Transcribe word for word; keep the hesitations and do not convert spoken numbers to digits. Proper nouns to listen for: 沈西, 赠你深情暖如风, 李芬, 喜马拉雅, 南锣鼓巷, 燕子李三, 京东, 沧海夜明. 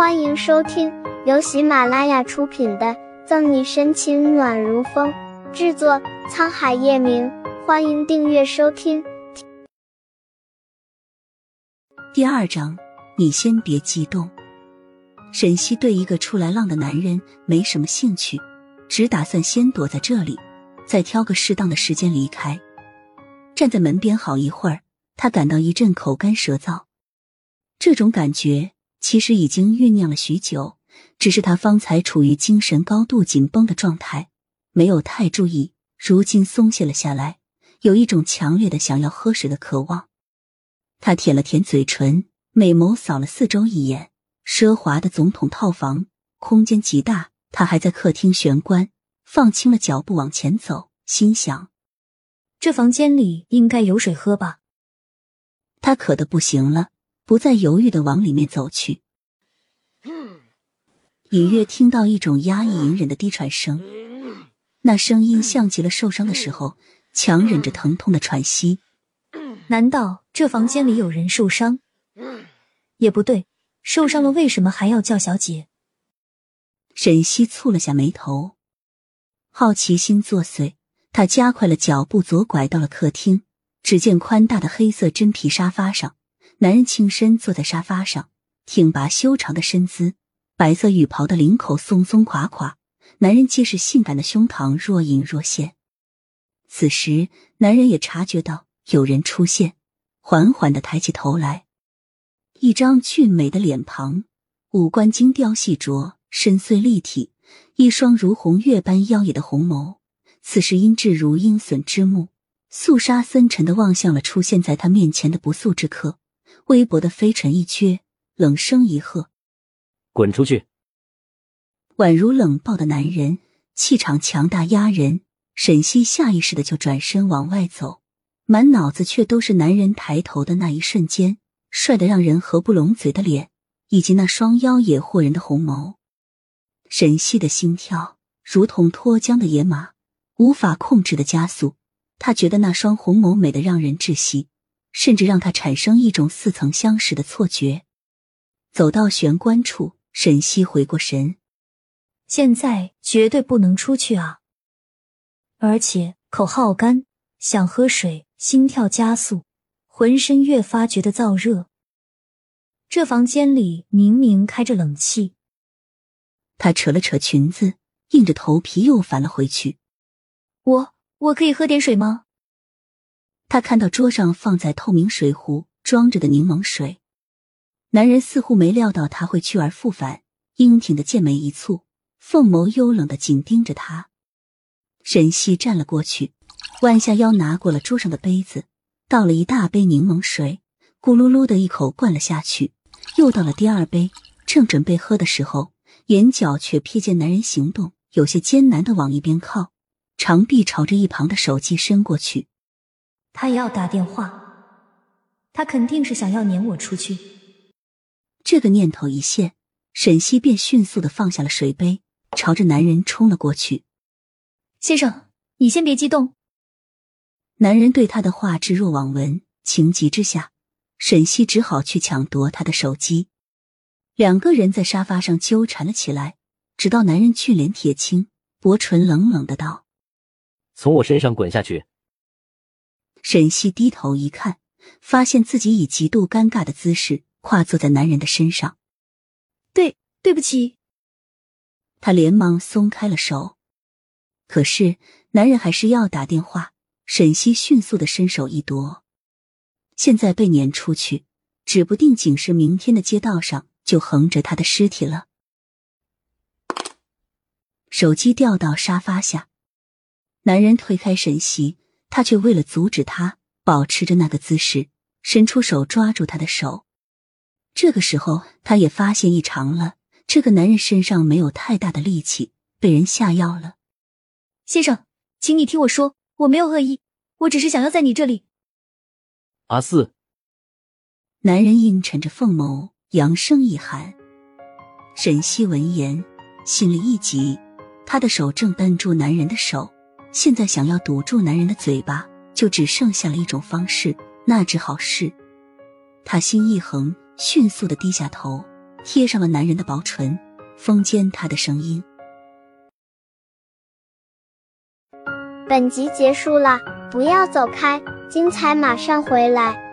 欢迎收听由喜马拉雅出品的《赠你深情暖如风》，制作沧海夜明。欢迎订阅收听。第二章，你先别激动。沈西对一个出来浪的男人没什么兴趣，只打算先躲在这里，再挑个适当的时间离开。站在门边好一会儿，他感到一阵口干舌燥。这种感觉其实已经酝酿了许久，只是他方才处于精神高度紧绷的状态，没有太注意，如今松懈了下来，有一种强烈的想要喝水的渴望。他舔了舔嘴唇，美眸扫了四周一眼，奢华的总统套房，空间极大。他还在客厅玄关，放轻了脚步往前走，心想：这房间里应该有水喝吧。他渴得不行了，不再犹豫地往里面走去。隐约听到一种压抑隐忍的低喘声，那声音像极了受伤的时候强忍着疼痛的喘息。难道这房间里有人受伤？也不对，受伤了为什么还要叫小姐？沈西蹙了下眉头，好奇心作祟，他加快了脚步，左拐到了客厅。只见宽大的黑色真皮沙发上，男人轻身坐在沙发上，挺拔修长的身姿，白色雨袍的领口松松垮垮，男人结实性感的胸膛若隐若现。此时男人也察觉到有人出现，缓缓地抬起头来，一张俊美的脸庞，五官精雕细琢，深邃立体，一双如红月般妖冶的红眸，此时阴鸷如鹰隼之目，肃杀森沉地望向了出现在他面前的不速之客。微薄的飞尘一撅，冷声一喝：“滚出去！”宛如冷暴的男人，气场强大压人。沈西下意识地就转身往外走，满脑子却都是男人抬头的那一瞬间，帅得让人合不拢嘴的脸，以及那双妖冶惑人的红眸。沈西的心跳如同脱缰的野马，无法控制的加速。他觉得那双红眸美得让人窒息，甚至让他产生一种似曾相识的错觉。走到玄关处，沈西回过神，现在绝对不能出去啊！而且口好干，想喝水，心跳加速，浑身越发觉得燥热。这房间里明明开着冷气。他扯了扯裙子，硬着头皮又返了回去。我我可以喝点水吗？他看到桌上放在透明水壶装着的柠檬水。男人似乎没料到他会去而复返，英挺的剑眉一蹙，凤眸幽冷的紧盯着他。沈西站了过去，弯下腰拿过了桌上的杯子，倒了一大杯柠檬水，咕噜噜的一口灌了下去，又倒了第二杯，正准备喝的时候，眼角却瞥见男人行动有些艰难地往一边靠，长臂朝着一旁的手机伸过去。他也要打电话，他肯定是想要撵我出去。这个念头一现，沈西便迅速地放下了水杯，朝着男人冲了过去。先生，你先别激动。男人对他的话置若罔闻，情急之下，沈西只好去抢夺他的手机。两个人在沙发上纠缠了起来，直到男人俊脸铁青，薄唇冷冷的道：“从我身上滚下去。”沈西低头一看，发现自己以极度尴尬的姿势跨坐在男人的身上。“对，对不起。”他连忙松开了手。可是男人还是要打电话，沈西迅速的伸手一夺。现在被撵出去，指不定仅是明天的街道上就横着他的尸体了。手机掉到沙发下，男人推开沈西，他却为了阻止他，保持着那个姿势，伸出手抓住他的手。这个时候他也发现异常了，这个男人身上没有太大的力气，被人下药了。“先生，请你听我说，我没有恶意，我只是想要在你这里。”“阿四！”男人阴沉着凤眸，扬声一喊。沈西闻言心里一急，他的手正扳住男人的手，现在想要堵住男人的嘴巴，就只剩下了一种方式，那只好是。他心一横，迅速地低下头，贴上了男人的薄唇，风间他的声音。本集结束了，不要走开，精彩马上回来。